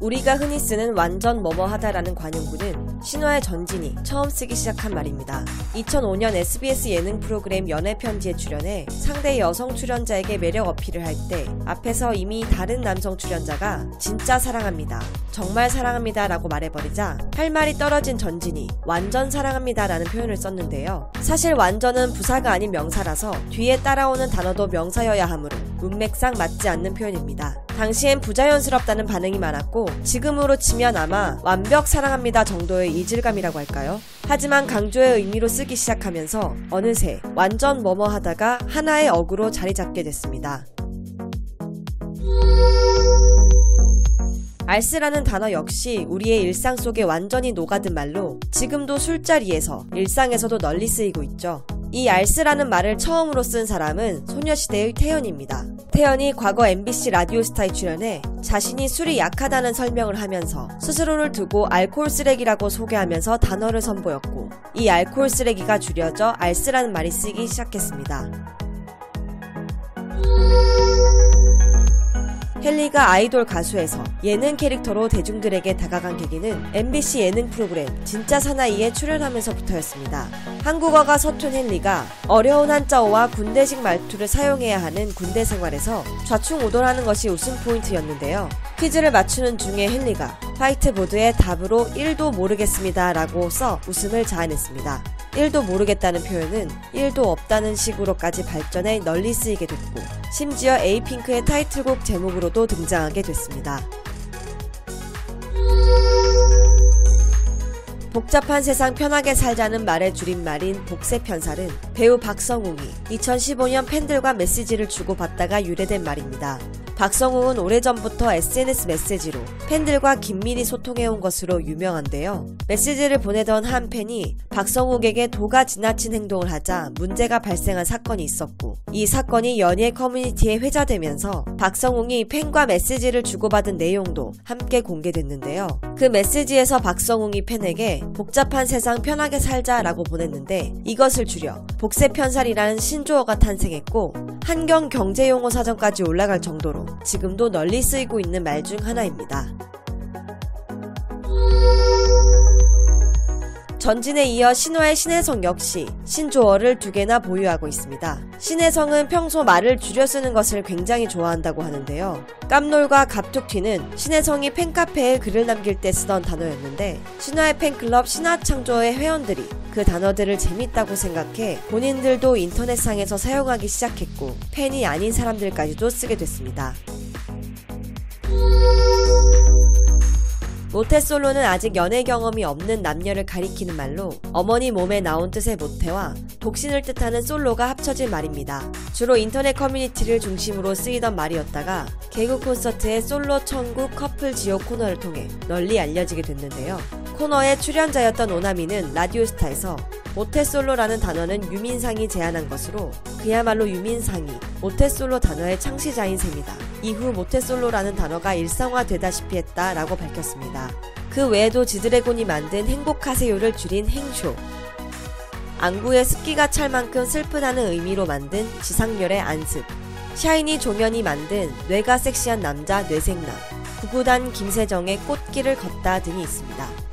우리가 흔히 쓰는 완전 뭐뭐하다라는 관용구는 신화의 전진이 처음 쓰기 시작한 말입니다. 2005년 SBS 예능 프로그램 연애편지에 출연해 상대 여성 출연자에게 매력 어필을 할 때 앞에서 이미 다른 남성 출연자가 진짜 사랑합니다, 정말 사랑합니다 라고 말해버리자 할 말이 떨어진 전진이 완전 사랑합니다 라는 표현을 썼는데요. 사실 완전은 부사가 아닌 명사라서 뒤에 따라오는 단어도 명사여야 하므로 문맥상 맞지 않는 표현입니다. 당시엔 부자연스럽다는 반응이 많았고 지금으로 치면 아마 완벽 사랑합니다 정도의 이질감이라고 할까요? 하지만 강조의 의미로 쓰기 시작하면서 어느새 완전 뭐뭐 하다가 하나의 어구로 자리 잡게 됐습니다. 알스라는 단어 역시 우리의 일상 속에 완전히 녹아든 말로 지금도 술자리에서 일상에서도 널리 쓰이고 있죠. 이 알스라는 말을 처음으로 쓴 사람은 소녀시대의 태연입니다. 태연이 과거 MBC 라디오스타에 출연해 자신이 술이 약하다는 설명을 하면서 스스로를 두고 알코올 쓰레기라고 소개하면서 단어를 선보였고 이 알코올 쓰레기가 줄여져 알스라는 말이 쓰이기 시작했습니다. 헨리가 아이돌 가수에서 예능 캐릭터로 대중들에게 다가간 계기는 MBC 예능 프로그램 진짜 사나이에 출연하면서부터였습니다. 한국어가 서툰 헨리가 어려운 한자어와 군대식 말투를 사용해야 하는 군대 생활에서 좌충우돌하는 것이 웃음 포인트였는데요. 퀴즈를 맞추는 중에 헨리가 화이트보드에 답으로 1도 모르겠습니다 라고 써 웃음을 자아냈습니다. 1도 모르겠다는 표현은 1도 없다는 식으로까지 발전해 널리 쓰이게 됐고 심지어 에이핑크의 타이틀곡 제목으로도 등장하게 됐습니다. 복잡한 세상 편하게 살자는 말의 줄임말인 복세편살은 배우 박성웅이 2015년 팬들과 메시지를 주고받다가 유래된 말입니다. 박성웅은 오래전부터 SNS 메시지로 팬들과 긴밀히 소통해온 것으로 유명한데요. 메시지를 보내던 한 팬이 박성웅에게 도가 지나친 행동을 하자 문제가 발생한 사건이 있었고 이 사건이 연예 커뮤니티에 회자되면서 박성웅이 팬과 메시지를 주고받은 내용도 함께 공개됐는데요. 그 메시지에서 박성웅이 팬에게 복잡한 세상 편하게 살자라고 보냈는데 이것을 줄여 복세편살이라는 신조어가 탄생했고 한경 경제용어 사전까지 올라갈 정도로 지금도 널리 쓰이고 있는 말 중 하나입니다. 전진에 이어 신화의 신혜성 역시 신조어를 2개나 보유하고 있습니다. 신혜성은 평소 말을 줄여 쓰는 것을 굉장히 좋아한다고 하는데요. 깜놀과 갑툭튀는 신혜성이 팬카페에 글을 남길 때 쓰던 단어였는데 신화의 팬클럽 신화창조의 회원들이 그 단어들을 재밌다고 생각해 본인들도 인터넷상에서 사용하기 시작했고 팬이 아닌 사람들까지도 쓰게 됐습니다. 모태솔로는 아직 연애 경험이 없는 남녀를 가리키는 말로 어머니 몸에 나온 뜻의 모태와 독신을 뜻하는 솔로가 합쳐진 말입니다. 주로 인터넷 커뮤니티를 중심으로 쓰이던 말이었다가 개그 콘서트의 솔로 천국 커플 지옥 코너를 통해 널리 알려지게 됐는데요. 코너의 출연자였던 오나미는 라디오스타에서 모태솔로라는 단어는 유민상이 제안한 것으로 그야말로 유민상이 모태솔로 단어의 창시자인 셈이다. 이후 모태솔로라는 단어가 일상화되다시피 했다 라고 밝혔습니다. 그 외에도 지드래곤이 만든 행복하세요를 줄인 행쇼, 안구에 습기가 찰 만큼 슬프다는 의미로 만든 지상렬의 안습, 샤이니 종현이 만든 뇌가 섹시한 남자 뇌생남, 구구단 김세정의 꽃길을 걷다 등이 있습니다.